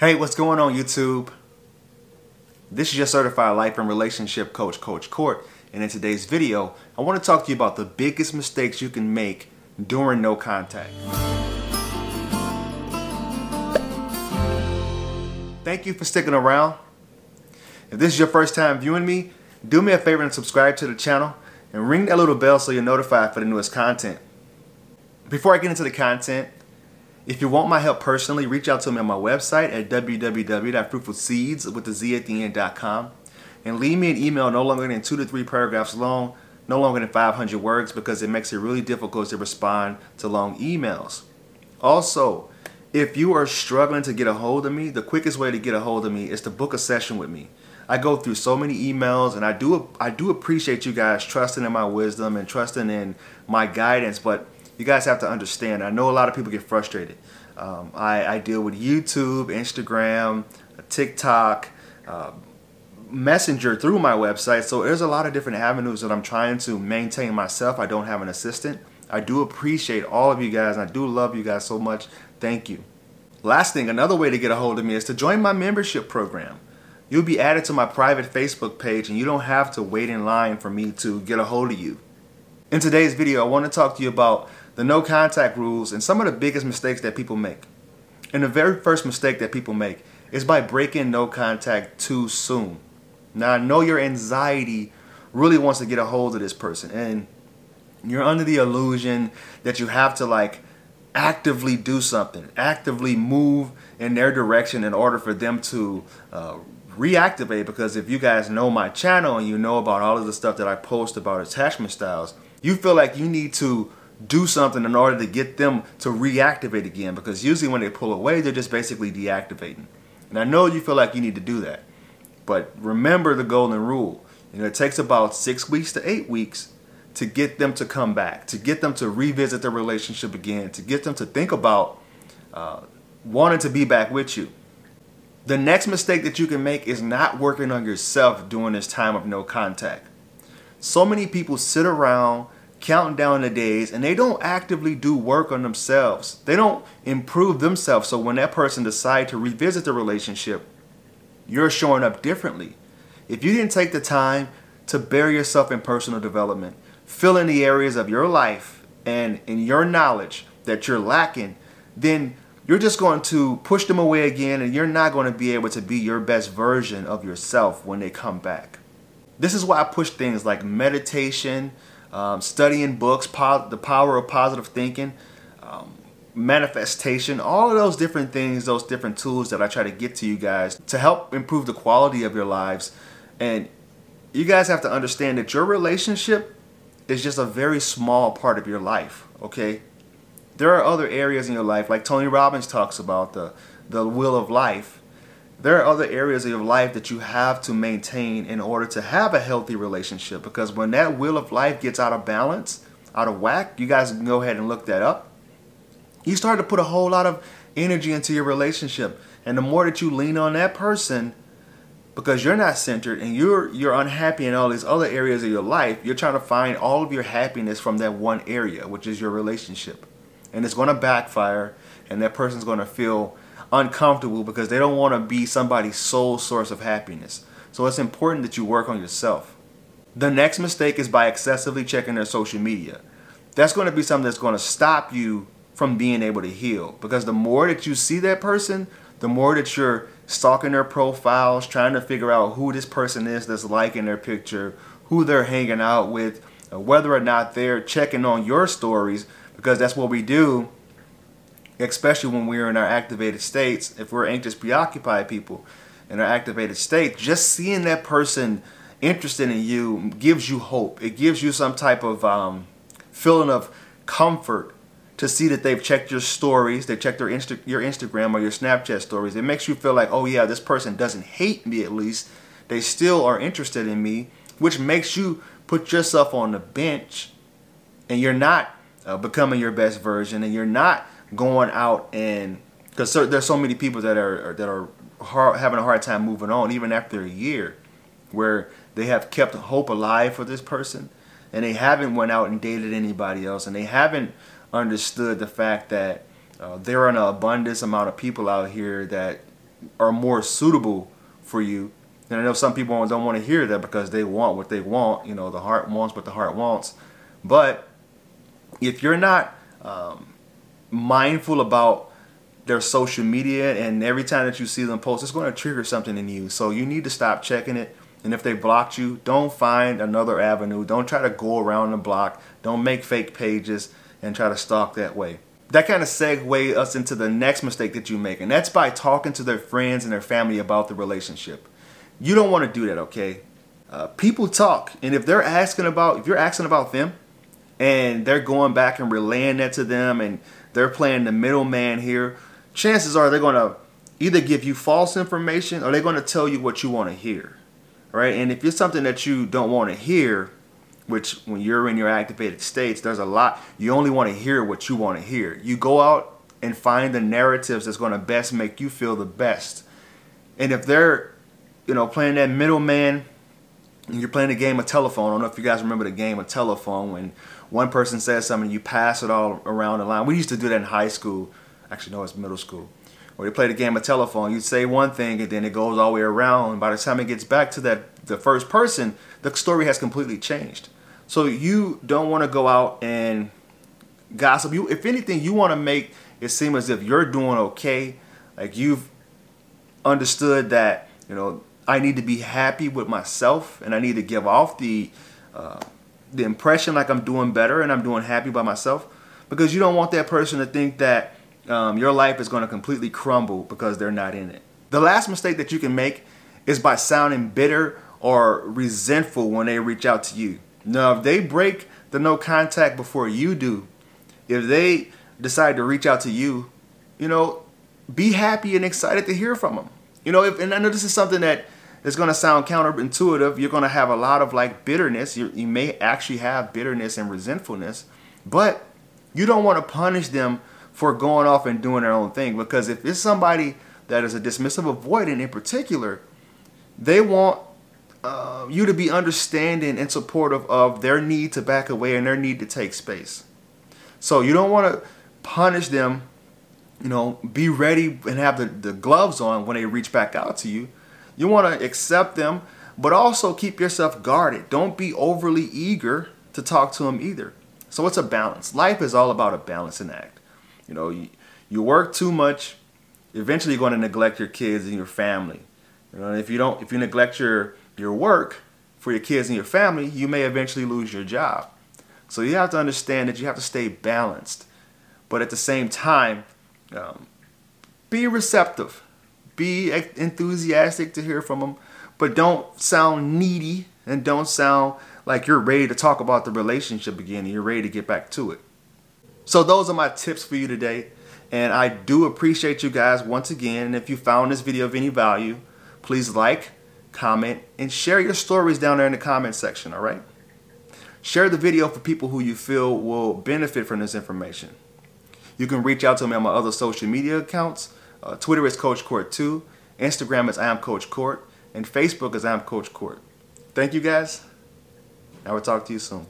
Hey, what's going on YouTube? This is your certified life and relationship coach, Coach Court. And in today's video, I want to talk to you about the biggest mistakes you can make during no contact. Thank you for sticking around. If this is your first time viewing me, do me a favor and subscribe to the channel and ring that little bell so you're notified for the newest content. Before I get into the content, if you want my help personally, reach out to me on my website at www.fruitfulseeds.com and leave me an email no longer than 2 to 3 paragraphs long, no longer than 500 words, because it makes it really difficult to respond to long emails. Also, if you are struggling to get a hold of me, the quickest way to get a hold of me is to book a session with me. I go through so many emails, and I do appreciate you guys trusting in my wisdom and trusting in my guidance, but you guys have to understand, I know a lot of people get frustrated. I deal with YouTube, Instagram, TikTok, Messenger through my website. So there's a lot of different avenues that I'm trying to maintain myself. I don't have an assistant. I do appreciate all of you guys, and I do love you guys so much. Thank you. Last thing, another way to get a hold of me is to join my membership program. You'll be added to my private Facebook page, and you don't have to wait in line for me to get a hold of you. In today's video, I want to talk to you about the no contact rules and some of the biggest mistakes that people make. And the very first mistake that people make is by breaking no contact too soon. Now, I know your anxiety really wants to get a hold of this person, and you're under the illusion that you have to like actively do something, actively move in their direction in order for them to reactivate. Because if you guys know my channel and you know about all of the stuff that I post about attachment styles, you feel like you need to do something in order to get them to reactivate again, because usually when they pull away, they're just basically deactivating. And I know you feel like you need to do that, but remember the golden rule. You know, it takes about 6 weeks to 8 weeks to get them to come back, to get them to revisit their relationship again, to get them to think about wanting to be back with you. The next mistake that you can make is not working on yourself during this time of no contact. So many people sit around counting down the days, and they don't actively do work on themselves. They don't improve themselves. So when that person decides to revisit the relationship, you're showing up differently. If you didn't take the time to bury yourself in personal development, fill in the areas of your life and in your knowledge that you're lacking, then you're just going to push them away again, and you're not going to be able to be your best version of yourself when they come back. This is why I push things like meditation, studying books, the power of positive thinking, manifestation, all of those different things, those different tools that I try to get to you guys to help improve the quality of your lives. And you guys have to understand that your relationship is just a very small part of your life, okay? There are other areas in your life, like Tony Robbins talks about, the wheel of life. There are other areas of your life that you have to maintain in order to have a healthy relationship, because when that wheel of life gets out of balance, out of whack, you guys can go ahead and look that up. You start to put a whole lot of energy into your relationship, and the more that you lean on that person, because you're not centered and you're unhappy in all these other areas of your life, you're trying to find all of your happiness from that one area, which is your relationship. And it's going to backfire, and that person's going to feel uncomfortable because they don't want to be somebody's sole source of happiness. So it's important that you work on yourself. The next mistake is by excessively checking their social media. That's going to be something that's going to stop you from being able to heal, because the more that you see that person, the more that you're stalking their profiles, trying to figure out who this person is that's liking their picture, who they're hanging out with, whether or not they're checking on your stories, because that's what we do. Especially when we're in our activated states, if we're anxious, preoccupied people in our activated state, just seeing that person interested in you gives you hope. It gives you some type of feeling of comfort to see that they've checked your stories, they checked their your Instagram or your Snapchat stories. It makes you feel like, oh yeah, this person doesn't hate me at least. They still are interested in me, which makes you put yourself on the bench, and you're not becoming your best version, and you're not going out, and because there's so many people that are having a hard time moving on even after a year, where they have kept hope alive for this person and they haven't went out and dated anybody else, and they haven't understood the fact that there are an abundance amount of people out here that are more suitable for you. And I know some people don't want to hear that because they want what they want. You know, the heart wants what the heart wants. But if you're not mindful about their social media, and every time that you see them post, it's going to trigger something in you. So you need to stop checking it. And if they blocked you, don't find another avenue. Don't try to go around the block. Don't make fake pages and try to stalk that way. That kind of segues us into the next mistake that you make. And that's by talking to their friends and their family about the relationship. You don't want to do that, okay? People talk, and if you're asking about them, and they're going back and relaying that to them, and they're playing the middleman here, chances are they're going to either give you false information or they're going to tell you what you want to hear, right? And if it's something that you don't want to hear, which when you're in your activated states, there's a lot, you only want to hear what you want to hear. You go out and find the narratives that's going to best make you feel the best. And if they're playing that middleman, and you're playing a game of telephone. I don't know if you guys remember the game of telephone when one person says something, you pass it all around the line. We used to do that in high school. Actually, no, it's middle school. Where you play the game of telephone, you say one thing, and then it goes all the way around. And by the time it gets back to the first person, the story has completely changed. So you don't want to go out and gossip. If anything, you want to make it seem as if you're doing okay. Like you've understood that, I need to be happy with myself, and I need to give off the impression like I'm doing better and I'm doing happy by myself, because you don't want that person to think that your life is going to completely crumble because they're not in it. The last mistake that you can make is by sounding bitter or resentful when they reach out to you. Now, if they break the no contact before you do, if they decide to reach out to you, be happy and excited to hear from them. And I know this is something that it's going to sound counterintuitive. You're going to have a lot of bitterness. You may actually have bitterness and resentfulness, but you don't want to punish them for going off and doing their own thing, because if it's somebody that is a dismissive avoidant in particular, they want you to be understanding and supportive of their need to back away and their need to take space. So you don't want to punish them. Be ready and have the gloves on when they reach back out to you. You want to accept them, but also keep yourself guarded. Don't be overly eager to talk to them either. So it's a balance. Life is all about a balancing act. You work too much, eventually you're going to neglect your kids and your family. And if you neglect your work for your kids and your family, you may eventually lose your job. So you have to understand that you have to stay balanced, but at the same time, be receptive, be enthusiastic to hear from them, but don't sound needy and don't sound like you're ready to talk about the relationship again and you're ready to get back to it. So those are my tips for you today, and I do appreciate you guys once again. And if you found this video of any value, please like, comment, and share your stories down there in the comment section, all right? Share the video for people who you feel will benefit from this information. You can reach out to me on my other social media accounts. Twitter is CoachCourt2, Instagram is IamCoachCourt, and Facebook is IamCoachCourt. Thank you guys. I will talk to you soon.